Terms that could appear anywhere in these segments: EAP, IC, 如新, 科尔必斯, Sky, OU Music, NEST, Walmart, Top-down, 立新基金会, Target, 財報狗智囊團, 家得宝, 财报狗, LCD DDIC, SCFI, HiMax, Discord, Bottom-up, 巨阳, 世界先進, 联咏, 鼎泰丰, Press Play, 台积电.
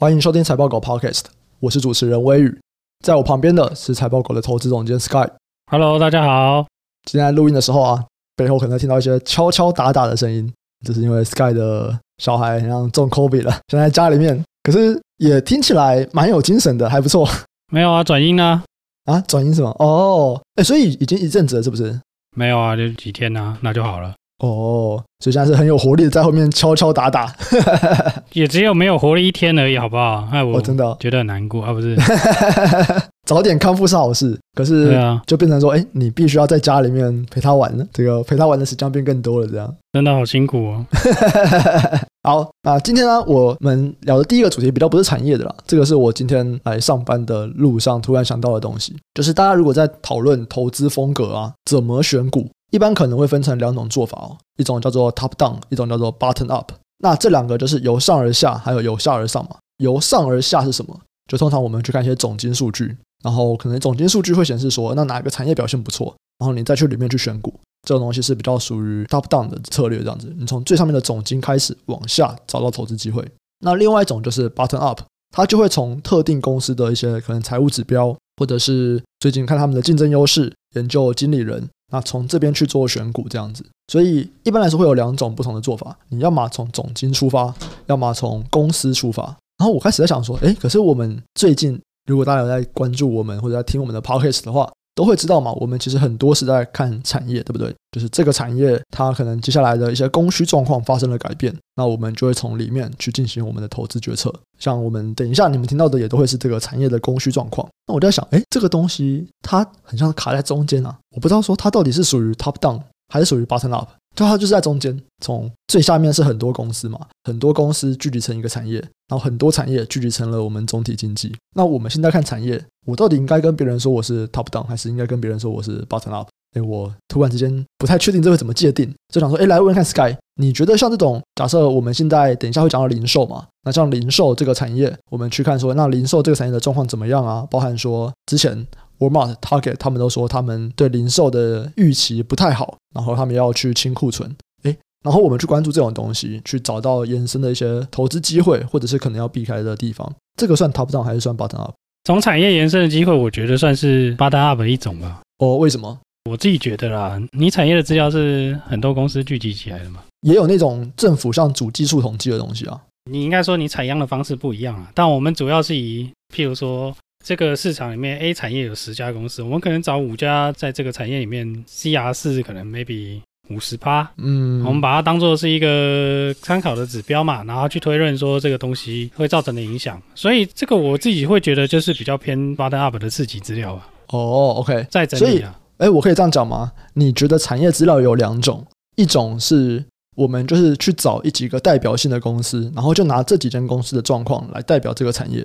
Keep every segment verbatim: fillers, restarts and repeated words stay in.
欢迎收听财报狗 Podcast， 我是主持人威宇，在我旁边的是财报狗的投资总监 Sky。Hello， 大家好。今天在录音的时候啊，背后可能听到一些敲敲打打的声音，这是因为 Sky 的小孩好像中 COVID 了，现在在家里面，可是也听起来蛮有精神的，还不错。没有啊，转阴啊。啊，转阴什么？哦，哎，所以已经一阵子了，是不是？没有啊，就几天啊，那就好了。哦，所以现在是很有活力的，在后面敲敲打打，也只有没有活力一天而已，好不好？哎，我真的觉得很难过、哦哦、啊，不是？早点康复是好事，可是就变成说，哎、啊欸，你必须要在家里面陪他玩了，这个陪他玩的时间变更多了，这样真的好辛苦哦。好啊，今天呢、啊，我们聊的第一个主题比较不是产业的啦，这个是我今天来上班的路上突然想到的东西，就是大家如果在讨论投资风格啊，怎么选股。一般可能会分成两种做法、哦、一种叫做 Top-down， 一种叫做 Bottom-up。 那这两个就是由上而下还有由下而上嘛。由上而下是什么？就通常我们去看一些总经数据，然后可能总经数据会显示说那哪一个产业表现不错，然后你再去里面去选股，这种东西是比较属于 Top-down 的策略，这样子你从最上面的总经开始往下找到投资机会。那另外一种就是 Bottom-up， 它就会从特定公司的一些可能财务指标，或者是最近看他们的竞争优势，研究经理人，那从这边去做选股这样子。所以一般来说会有两种不同的做法，你要嘛从总经出发，要嘛从公司出发。然后我开始在想说，诶，可是我们最近如果大家有在关注我们或者在听我们的 podcast 的话，都会知道嘛，我们其实很多是在看产业，对不对？就是这个产业它可能接下来的一些供需状况发生了改变，那我们就会从里面去进行我们的投资决策。像我们等一下你们听到的也都会是这个产业的供需状况。那我就在想，诶，这个东西它很像卡在中间啊，我不知道说它到底是属于 top down 还是属于 bottom up， 就它就是在中间，从最下面是很多公司嘛，很多公司聚集成一个产业，然后很多产业聚集成了我们总体经济。那我们现在看产业，我到底应该跟别人说我是 top down， 还是应该跟别人说我是 bottom up？ 诶，我突然之间不太确定这会怎么界定，就想说，诶，来问看 Sky， 你觉得像这种，假设我们现在等一下会讲到零售嘛，那像零售这个产业，我们去看说那零售这个产业的状况怎么样啊，包含说之前 Walmart、Target 他们都说他们对零售的预期不太好，然后他们要去清库存。然后我们去关注这种东西，去找到延伸的一些投资机会，或者是可能要避开的地方。这个算 top down 还是算 bottom up？ 从产业延伸的机会，我觉得算是 bottom up 的一种吧。哦，为什么？我自己觉得啦，你产业的资料是很多公司聚集起来的嘛，也有那种政府像主技术统计的东西啊。你应该说你采样的方式不一样啊，但我们主要是以，譬如说这个市场里面 A 产业有十家公司，我们可能找五家在这个产业里面 C R 四 可能 maybe。百分之五十， 嗯，我们把它当作是一个参考的指标嘛，然后去推论说这个东西会造成的影响。所以这个我自己会觉得就是比较偏 bottom up 的刺激资料吧。哦 OK， 再整理啊。所以我可以这样讲吗？你觉得产业资料有两种，一种是我们就是去找一几个代表性的公司，然后就拿这几间公司的状况来代表这个产业，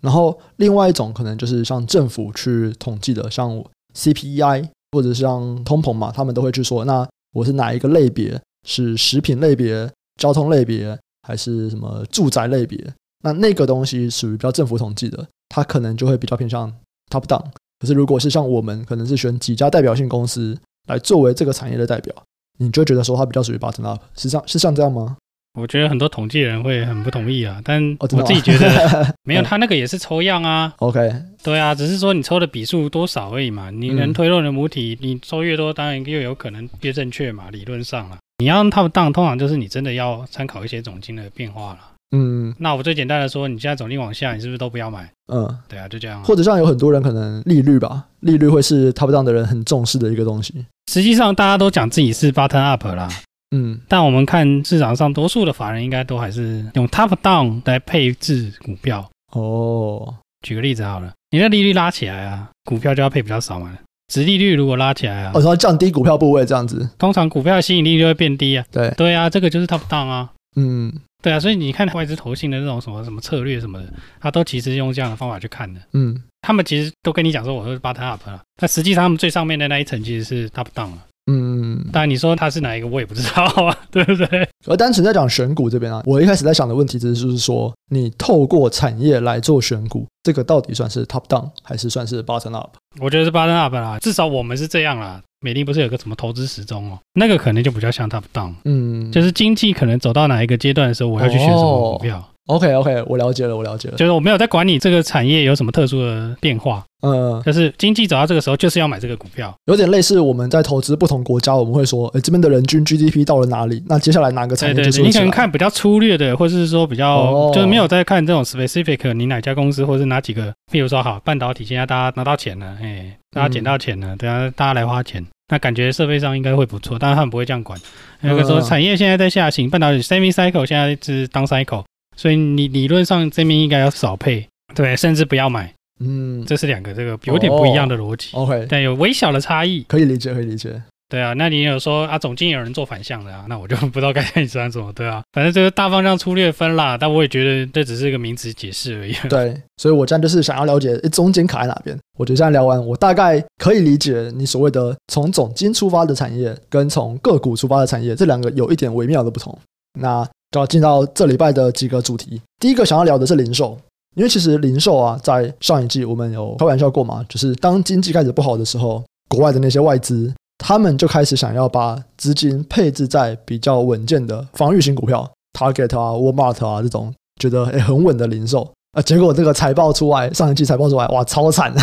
然后另外一种可能就是像政府去统计的，像 C P I 或者像通膨嘛，他们都会去说那我是哪一个类别，是食品类别、交通类别，还是什么住宅类别。那那个东西属于比较政府统计的，它可能就会比较偏向 top down。 可是如果是像我们可能是选几家代表性公司来作为这个产业的代表，你就觉得说它比较属于 bottom up， 是像, 是像这样吗？我觉得很多统计人会很不同意啊，但我自己觉得没有，他那个也是抽样啊。OK， 对啊，只是说你抽的笔数多少而已嘛，你能推论的母体，你抽越多，当然越有可能越正确嘛，理论上啦。你要top down，通常就是你真的要参考一些总经的变化啦。嗯，那我最简单的说，你现在总经往下，你是不是都不要买？嗯，对啊，就这样、啊。或者像有很多人可能利率吧，利率会是top down的人很重视的一个东西。实际上大家都讲自己是 bottom up 啦。嗯，但我们看市场上多数的法人应该都还是用 top down 来配置股票。哦，举个例子好了，你的利率拉起来啊，股票就要配比较少嘛。殖利率如果拉起来啊，我、哦、说降低股票部位这样子，通常股票的吸引力就会变低啊。对，对啊，这个就是 top down 啊。嗯，对啊，所以你看外资投信的那种什么什么策略什么的，他都其实用这样的方法去看的。嗯，他们其实都跟你讲说我是 bottom up 了，但实际上他们最上面的那一层其实是 top down 了。嗯，当然你说他是哪一个我也不知道啊，对不对？而单纯在讲选股这边啊，我一开始在想的问题就是说，你透过产业来做选股，这个到底算是 top down 还是算是 bottom up？ 我觉得是 bottom up 啦，至少我们是这样啦。美丽不是有个什么投资时钟哦，那个可能就比较像 top down， 嗯，就是经济可能走到哪一个阶段的时候，我要去选什么股票。哦， OK OK， 我了解了，我了解了，就是我没有在管理这个产业有什么特殊的变化，嗯，就是经济走到这个时候就是要买这个股票，有点类似我们在投资不同国家，我们会说，哎，这边的人均 G D P 到了哪里？那接下来哪个产业就出起来？对对对，你可能看比较粗略的，或是说比较、哦、就是没有在看这种 specific， 你哪家公司或是哪几个，譬如说好，半导体现在大家拿到钱了，哎，大家捡到钱了，等下大家来花钱。那感觉设备上应该会不错，但是他们不会这样管。那个时候产业现在在下行，半导体 semi cycle 现在是 down cycle， 所以你理论上这边应该要少配，对，甚至不要买。嗯，这是两个这个有点不一样的逻辑。哦、OK， 但有微小的差异，可以理解，可以理解。对啊，那你有说啊，总经有人做反向的啊，那我就不知道该跟你说什么。对啊，反正这个大方向粗略分啦，但我也觉得这只是一个名词解释而已。对，所以我这样就是想要了解中间卡在哪边。我觉得这样聊完，我大概可以理解你所谓的从总经出发的产业跟从个股出发的产业这两个有一点微妙的不同。那就要进到这礼拜的几个主题，第一个想要聊的是零售。因为其实零售啊，在上一季我们有开玩笑过嘛，就是当经济开始不好的时候，国外的那些外资他们就开始想要把资金配置在比较稳健的防御型股票 Target 啊 Walmart 啊这种觉得、欸、很稳的零售、啊、结果这个财报出来，上一季财报出来，哇超惨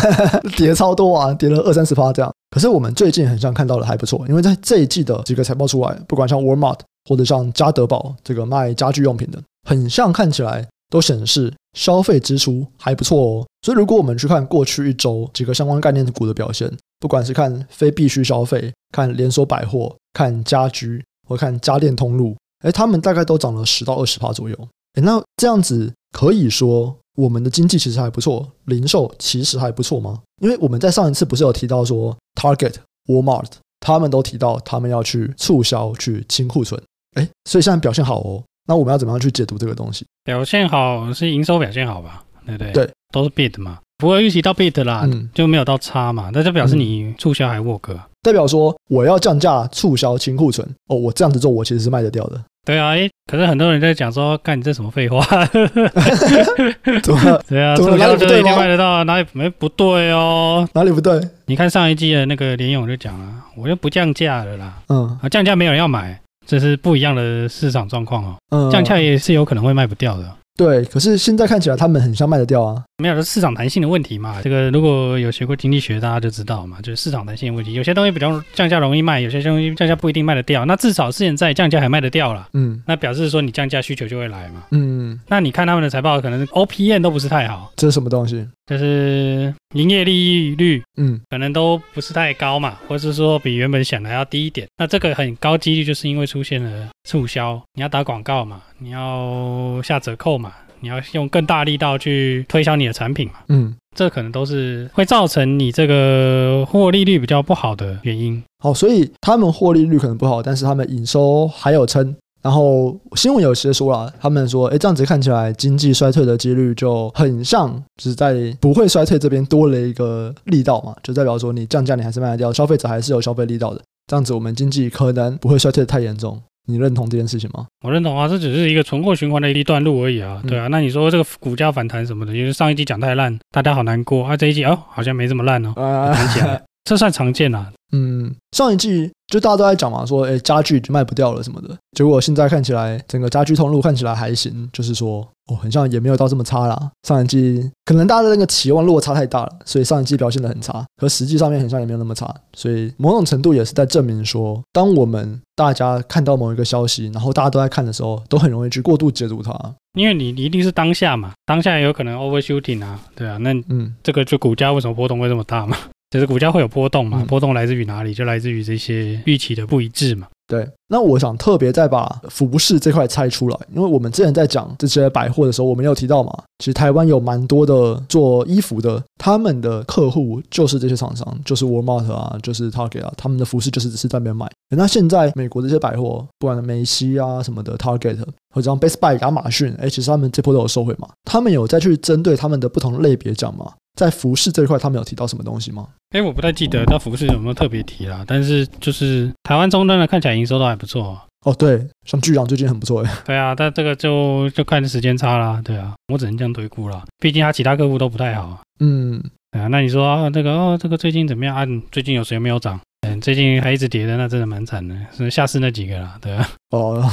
跌超多啊，跌了 百分之二三十 这样。可是我们最近很像看到的还不错，因为在这一季的几个财报出来，不管像 Walmart 或者像家得宝这个卖家具用品的，很像看起来都显示消费支出还不错哦。所以如果我们去看过去一周几个相关概念股的表现，不管是看非必需消费，看连锁百货，看家居，或看家电通路，他们大概都涨了 百分之十到百分之二十 左右。那这样子可以说我们的经济其实还不错，零售其实还不错吗？因为我们在上一次不是有提到说 Target Walmart 他们都提到他们要去促销去清库存，所以现在表现好哦。那我们要怎么样去解读这个东西？表现好是营收表现好吧，对不对？对，都是 beat 嘛，不会预期到 beat 啦、嗯、就没有到差嘛，那就表示你促销还 work、啊嗯、代表说我要降价促销清库存哦，我这样子做我其实是卖得掉的。对啊，可是很多人在讲说干你这什么废话怎么对啊，促销就一定卖得到，哪里不对哦？哪里不对？你看上一季的那个联咏就讲啊，我就不降价了啦，嗯，啊，降价没有人要买，这是不一样的市场状况哦、嗯、降价也是有可能会卖不掉的。对，可是现在看起来他们很像卖得掉啊。没有，市场弹性的问题嘛，这个如果有学过经济学大家就知道嘛，就是市场弹性的问题，有些东西比较降价容易卖，有些东西降价不一定卖得掉，那至少现在降价还卖得掉啦，嗯，那表示说你降价需求就会来嘛，嗯，那你看他们的财报可能 O P M 都不是太好，这是什么东西？就是营业利率，嗯，可能都不是太高嘛，或是说比原本想的要低一点，那这个很高几率就是因为出现了促销，你要打广告嘛，你要下折扣嘛，你要用更大力道去推销你的产品嘛，嗯，这可能都是会造成你这个获利率比较不好的原因。好，所以他们获利率可能不好，但是他们营收还有撑，然后新闻有些说啦，他们说诶，这样子看起来经济衰退的几率就很像就是在不会衰退这边多了一个力道嘛，就代表说你降价你还是卖得掉，消费者还是有消费力道的，这样子我们经济可能不会衰退太严重。你认同这件事情吗？我认同啊，这只是一个存货循环的一段路而已啊、嗯、对啊，那你说这个股价反弹什么的，因为上一季讲太烂大家好难过啊，这一季哦好像没这么烂哦、啊、起来这算常见啊。嗯，上一季就大家都在讲嘛，说诶家具就卖不掉了什么的，结果现在看起来整个家具通路看起来还行，就是说哦很像也没有到这么差啦，上一季可能大家的那个期望落差太大了，所以上一季表现得很差，可实际上面很像也没有那么差，所以某种程度也是在证明说，当我们大家看到某一个消息，然后大家都在看的时候，都很容易去过度解读它，因为你一定是当下嘛，当下也有可能 overshooting 啊，对啊，那嗯，这个就股价为什么波动会这么大嘛，就是股价会有波动嘛，波动来自于哪里？就来自于这些预期的不一致嘛。对，那我想特别再把服饰这块拆出来，因为我们之前在讲这些百货的时候，我们有提到嘛，其实台湾有蛮多的做衣服的，他们的客户就是这些厂商，就是 Walmart 啊，就是 Target 啊，他们的服饰就是只是在那边买。那现在美国这些百货，不管梅西啊什么的 Target 或者像 Best Buy 亚马逊，哎，其实他们这波都有收回嘛，他们有再去针对他们的不同类别讲嘛。在服饰这一块他们有提到什么东西吗？诶、欸、我不太记得到服饰有没有特别提啦，但是就是台湾终端的看起来营收都还不错、啊、哦对，像巨阳最近很不错耶，对啊，但这个就就看时间差啦，对啊，我只能这样推估啦，毕竟他其他客户都不太好，嗯，对啊，那你说、啊、这个哦这个最近怎么样啊，最近有谁没有涨，最近还一直跌的，那真的蛮惨的，是下市那几个啦，对啊。哦，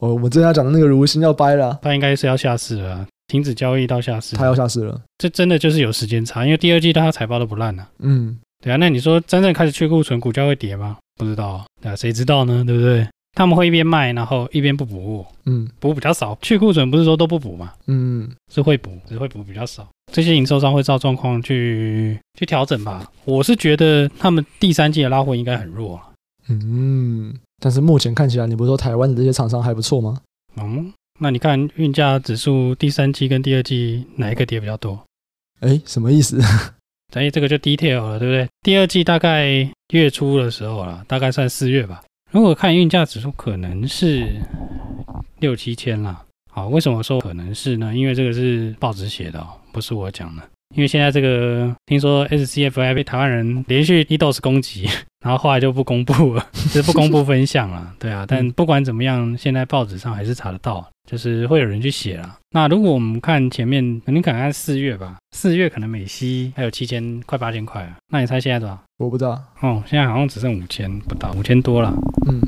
我们之前讲的那个如新要掰了，他应该是要下市了啊，停止交易到下市，他要下市了，这真的就是有时间差，因为第二季他财报都不烂啊。嗯，对啊，那你说真正开始去库存，股价会跌吗？不知道啊，对啊，谁知道呢，对不对？他们会一边卖然后一边不补货，嗯，补比较少，去库存不是说都不补嘛，嗯，是会补，只是会补比较少，这些零售商会照状况去去调整吧。我是觉得他们第三季的拉货应该很弱啊。嗯，但是目前看起来，你不是说台湾的这些厂商还不错吗？嗯，那你看运价指数第三季跟第二季哪一个跌比较多？哎，什么意思？哎，这个就 detail 了，对不对？第二季大概月初的时候啦，大概算四月吧。如果看运价指数可能是六七千啦。好，为什么说可能是呢？因为这个是报纸写的哦，不是我讲的。因为现在这个听说 S C F I 被台湾人连续 DDoS 攻击，然后后来就不公布了，就是不公布分项啦，对啊，但不管怎么样，现在报纸上还是查得到，就是会有人去写啦。那如果我们看前面，你可能看四月吧，四月可能美西还有七千快八千块啊，那你猜现在多少？我不知道哦，现在好像只剩五千不到，五千多啦。嗯，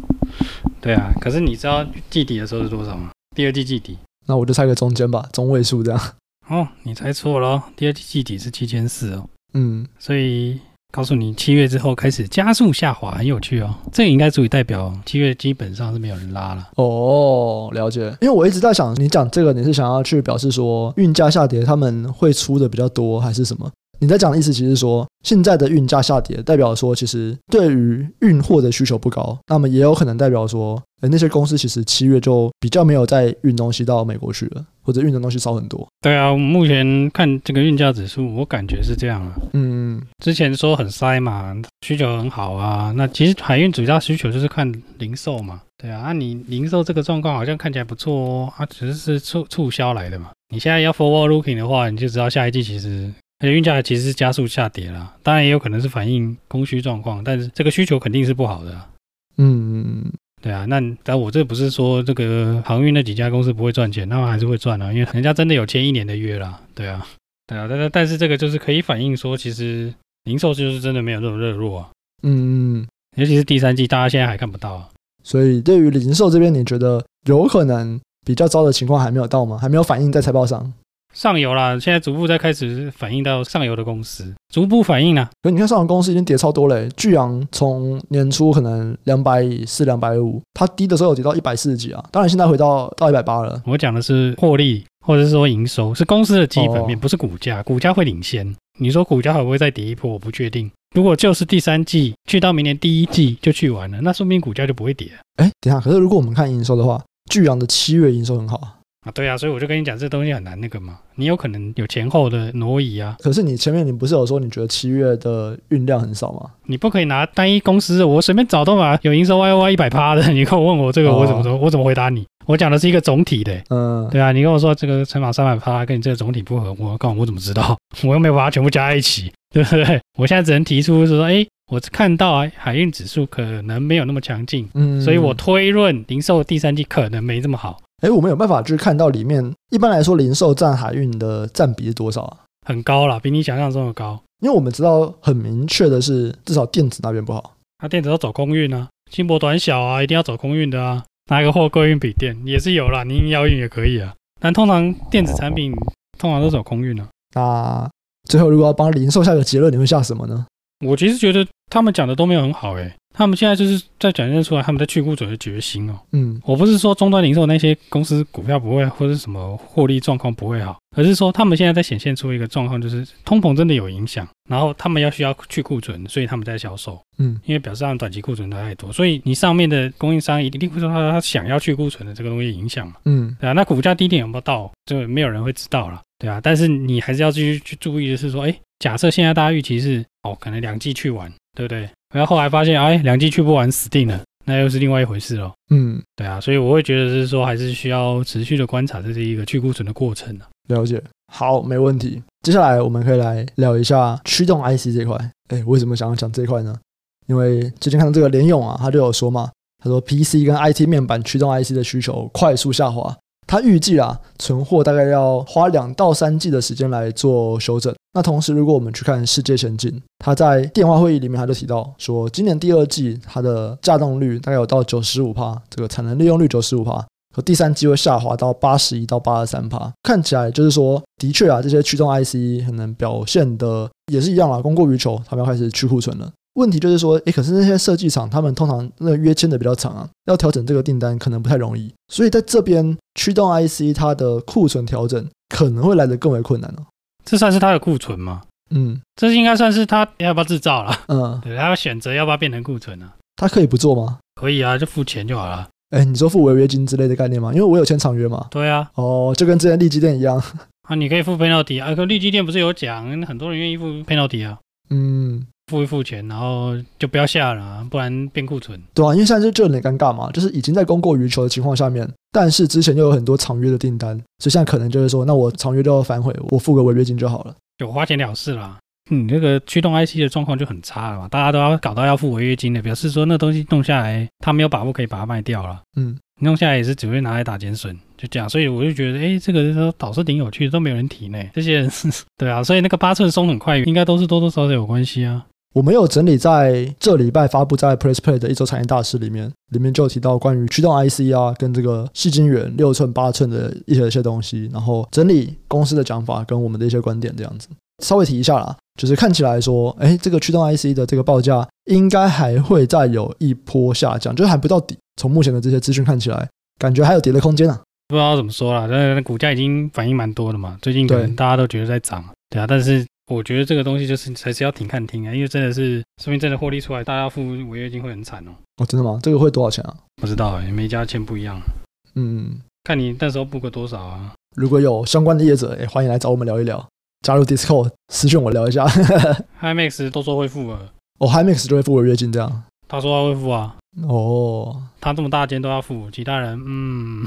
对啊，可是你知道季底的时候是多少吗？第二季季底？那我就猜个中间吧，中位数这样。哦，你猜错了哦，第二季季底是七千四哦。嗯，所以告诉你，七月之后开始加速下滑，很有趣哦。这个应该足以代表七月基本上是没有人拉了。哦，了解。因为我一直在想，你讲这个你是想要去表示说运价下跌他们会出的比较多，还是什么？你在讲的意思其实是说，现在的运价下跌代表说其实对于运货的需求不高，那么也有可能代表说那些公司其实七月就比较没有在运东西到美国去了，或者运的东西少很多。对啊，目前看这个运价指数我感觉是这样啊。嗯，之前说很塞嘛，需求很好啊，那其实海运主要需求就是看零售嘛，对啊，啊你零售这个状况好像看起来不错哦，啊只是是促销来的嘛，你现在要 forward looking 的话，你就知道下一季其实而且运价其实是加速下跌啦，当然也有可能是反映供需状况，但是这个需求肯定是不好的啊。嗯，对啊，那但我这不是说这个航运那几家公司不会赚钱，他们还是会赚啊，因为人家真的有签一年的约啦，对啊，对啊，但是但是这个就是可以反映说，其实零售就是真的没有那么热络啊。嗯，尤其是第三季，大家现在还看不到啊。所以对于零售这边，你觉得有可能比较糟的情况还没有到吗？还没有反映在财报上？上游啦，现在逐步在开始反映到上游的公司，逐步反映啦。可你看上游公司已经跌超多了，巨阳从年初可能两百四、两百五，它低的时候有跌到一百四十几啊，当然现在回到到一百八了。我讲的是获利或者是说营收，是公司的基本面，哦、不是股价，股价会领先。你说股价会不会再跌一波？我不确定。如果就是第三季去到明年第一季就去完了，那说明股价就不会跌。哎，等一下，可是如果我们看营收的话，巨阳的七月营收很好啊。啊对啊，所以我就跟你讲这东西很难那个嘛，你有可能有前后的挪移啊。可是你前面你不是有说你觉得七月的运量很少吗？你不可以拿单一公司，我随便找到嘛，有营收 Y Y 百分之百 的，你跟我问我这个我怎么说、哦、我怎么回答你？我讲的是一个总体的、欸、嗯，对啊，你跟我说这个乘法 百分之三百 跟你这个总体不合，我告诉我怎么知道？我又没有把它全部加在一起，对不对？我现在只能提出说，哎，我看到、啊、海运指数可能没有那么强劲，嗯，所以我推论零售第三季可能没这么好。哎，我们有办法去看到里面，一般来说零售占海运的占比是多少啊？很高啦，比你想象中的高。因为我们知道很明确的是，至少电子那边不好。那、啊、电子要走空运啊，轻薄短小啊，一定要走空运的啊。拿一个货柜运比电也是有啦，你硬要运也可以啊。但通常电子产品通常都走空运啊。那最后如果要帮零售下个结论，你会下什么呢？我其实觉得他们讲的都没有很好诶、欸。他们现在就是在展现出来他们在去库存的决心哦。嗯，我不是说终端零售那些公司股票不会或是什么获利状况不会好，而是说他们现在在显现出一个状况，就是通膨真的有影响，然后他们要需要去库存，所以他们在销售。嗯，因为表示他们短期库存太多，所以你上面的供应商一定会说他想要去库存的这个东西影响嘛。嗯，对啊，那股价低点有没有到，就没有人会知道啦，对啊，但是你还是要继续去注意的是说，哎，假设现在大家预期是哦，可能两季去完，对不对？然后后来发现，哎，两季去不完，死定了，那又是另外一回事咯。嗯，对啊，所以我会觉得是说，还是需要持续的观察这是一个去库存的过程啊。了解，好，没问题。接下来我们可以来聊一下驱动 I C 这块。哎，为什么想要讲这块呢？因为最近看到这个联咏啊，他就有说嘛，他说 P C 跟 I T 面板驱动 I C 的需求快速下滑，它预计啊，存货大概要花两到三季的时间来做修整。那同时，如果我们去看世界先进，它在电话会议里面他就提到说，今年第二季它的稼动率大概有到 百分之九十五， 这个产能利用率 百分之九十五， 和第三季会下滑到 百分之八十一到百分之八十三， 看起来就是说，的确啊，这些驱动 I C 可能表现的也是一样啦，供过于求，他们要开始去库存了。问题就是说，诶，可是那些设计厂他们通常那约签的比较长啊，要调整这个订单可能不太容易，所以在这边驱动 I C 它的库存调整可能会来得更为困难哦。这算是它的库存吗？嗯，这应该算是它要不要制造啦。嗯，对，它要选择要不要变成库存啊。它可以不做吗？可以啊，就付钱就好了。诶，你说付违约金之类的概念吗？因为我有签长约嘛。对啊。哦，就跟之前利基店一样啊，你可以付 penalty 啊，可利基店不是有讲，很多人愿意付 penalty 啊。嗯。付一付钱，然后就不要下了、啊，不然变库存。对啊，因为现在就有点尴尬嘛，就是已经在供过于求的情况下面，但是之前又有很多长约的订单，所以现在可能就是说，那我长约都要反悔，我付个违约金就好了，就花钱了事啦。嗯，这个驱动 I C 的状况就很差了嘛，大家都要搞到要付违约金的，表示说那东西弄下来，他没有把握可以把它卖掉了。嗯，弄下来也是只会拿来打减损，就这样。所以我就觉得，哎，这个倒是挺有趣的，都没有人提呢。这些人对啊，所以那个八寸松很快，应该都是多多少少有关系啊。我们有整理在这礼拜发布在 Press Play 的一周产业大事里面，里面就有提到关于驱动 I C 啊，跟这个矽晶圆六寸、八寸的一些一些东西，然后整理公司的讲法跟我们的一些观点，这样子稍微提一下啦。就是看起来说，哎，这个驱动 I C 的这个报价应该还会再有一波下降，就是还不到底。从目前的这些资讯看起来，感觉还有跌的空间啊。不知道怎么说啦，那股价已经反应蛮多了嘛，最近可能大家都觉得在涨，对啊，但是。我觉得这个东西就是还是要挺看听啊，因为真的是说明真的获利出来，大家付违约金会很惨哦。哦，真的吗？这个会多少钱啊？不知道耶，每家钱不一样。嗯，看你那时候布个多少啊。如果有相关的业者，欢迎来找我们聊一聊，加入 Discord 私讯我聊一下。HiMax 都说会付了。哦 ，HiMax 就会付违约金这样？他说他会付啊。哦，他这么大间都要付，其他人嗯。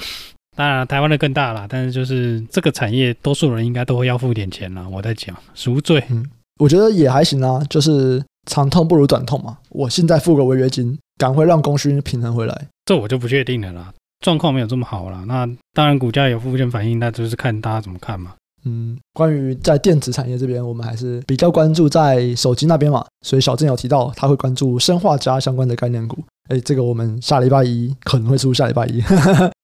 当然台湾的更大啦，但是就是这个产业多数人应该都会要付点钱啦，我在讲赎罪、嗯、我觉得也还行啦，就是长痛不如短痛嘛，我现在付个违约金赶快让供需平衡回来，这我就不确定了啦，状况没有这么好啦，那当然股价有负面反应，那就是看大家怎么看嘛。嗯，关于在电子产业这边我们还是比较关注在手机那边嘛，所以小郑有提到他会关注生化家相关的概念股，哎，这个我们下礼拜一可能会出，下礼拜一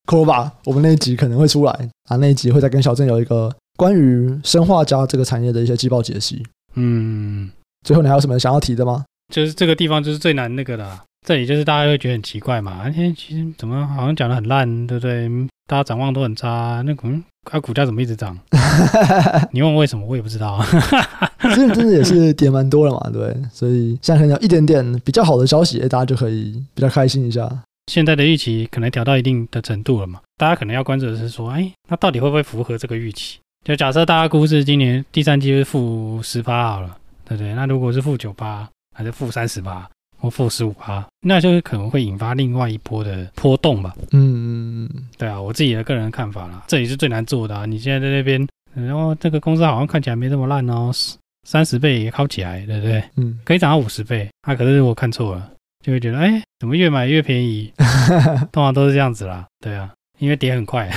扣吧，我们那一集可能会出来啊，那一集会再跟小郑有一个关于生化家这个产业的一些季报解析。嗯，最后你还有什么想要提的吗？就是这个地方就是最难那个啦，这里就是大家会觉得很奇怪嘛，哎，其实怎么好像讲得很烂，对不对？大家展望都很差，那股、啊、股价怎么一直涨？你问我为什么，我也不知道。真的真的也是跌蛮多了嘛，对，所以现在可能有一点点比较好的消息，大家就可以比较开心一下。现在的预期可能调到一定的程度了嘛，大家可能要关注的是说，哎，那到底会不会符合这个预期？就假设大家估是今年第三季是负 百分之十 好了，对不对？那如果是负 百分之九十八 还是负 百分之三十八或负 百分之十五， 那就可能会引发另外一波的波动吧。嗯，对啊，我自己的个人看法啦，这也是最难做的啊。你现在在那边，然后这个公司好像看起来没这么烂哦，三十倍也靠起来，对不对？嗯，可以涨到五十倍，啊，可是我看错了，就会觉得哎，怎么越买越便宜？通常都是这样子啦，对啊，因为跌很快。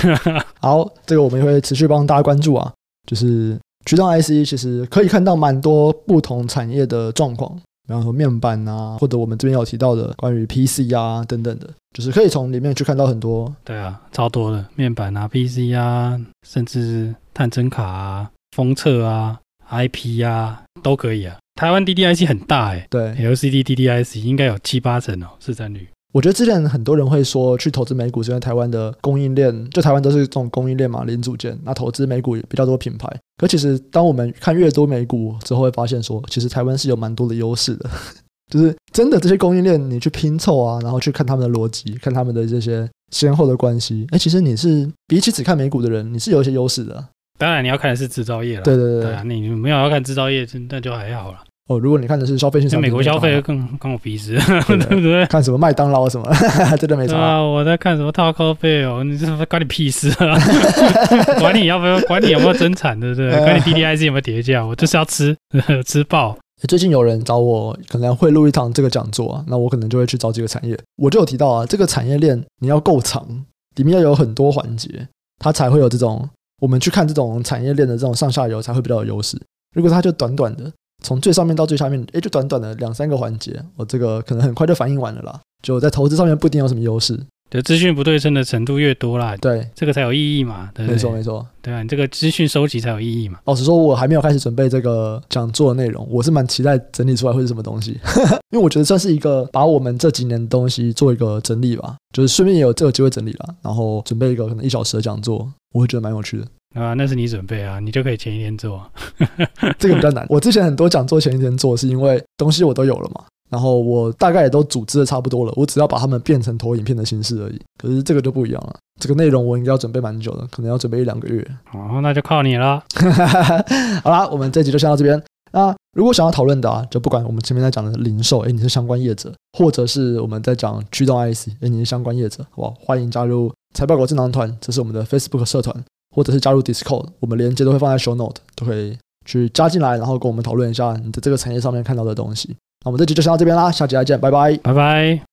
好，这个我们也会持续帮大家关注啊，就是驱动 I C 其实可以看到蛮多不同产业的状况。比方说面板啊，或者我们这边有提到的关于 P C 啊等等的，就是可以从里面去看到很多。对啊，超多的面板啊 P C 啊，甚至探针卡啊，封测啊 I P 啊都可以啊。台湾 D D I C 很大耶、欸、对 L C D D D I C 应该有七八成哦市占率。我觉得之前很多人会说去投资美股是因为台湾的供应链，就台湾都是这种供应链嘛，零组件，那投资美股比较多品牌，可其实当我们看越多美股之后会发现说其实台湾是有蛮多的优势的，就是真的这些供应链你去拼凑啊，然后去看他们的逻辑，看他们的这些先后的关系，哎，其实你是比起只看美股的人你是有一些优势的、啊、当然你要看的是制造业啦，对对 对, 对、啊、你没有要看制造业那就还好啦哦，如果你看的是消费性产品，美国消费更关我鼻子，对不对？看什么麦当劳什么，真的没差。对啊，我在看什么套咖啡哦，你这关你屁事啊！管你要不要，管你有没有增产，对不对？管你 D D I C 有没有叠加，我就是要吃吃爆。最近有人找我，可能会录一堂这个讲座啊，那我可能就会去找几个产业，我就有提到啊，这个产业链你要够长，里面要有很多环节。它才会有这种我们去看这种产业链的这种上下游才会比较有优势。如果它就短短的从最上面到最下面，诶，就短短的两三个环节，我这个可能很快就反应完了啦，就在投资上面不一定有什么优势。对，资讯不对称的程度越多啦，对，这个才有意义嘛，对不对？没错没错，对啊，你这个资讯收集才有意义嘛。老实说我还没有开始准备这个讲座的内容，我是蛮期待整理出来会是什么东西因为我觉得算是一个把我们这几年的东西做一个整理吧，就是顺便也有这个机会整理啦，然后准备一个可能一小时的讲座，我会觉得蛮有趣的啊。那是你准备啊，你就可以前一天做这个比较难，我之前很多讲座前一天做是因为东西我都有了嘛，然后我大概也都组织的差不多了，我只要把它们变成投影片的形式而已。可是这个就不一样了，这个内容我应该要准备蛮久的，可能要准备一两个月。哦，那就靠你了好啦，我们这集就先到这边。那如果想要讨论的啊，就不管我们前面在讲的零售，诶你是相关业者，或者是我们在讲驱动 I C， 诶你是相关业者，好不好？欢迎加入财报狗智囊团，这是我们的 Facebook 社团，或者是加入 Discord， 我们连接都会放在 show note， 都可以去加进来，然后跟我们讨论一下你在这个产业上面看到的东西。那我们这集就先到这边啦，下集再见，拜拜，拜拜。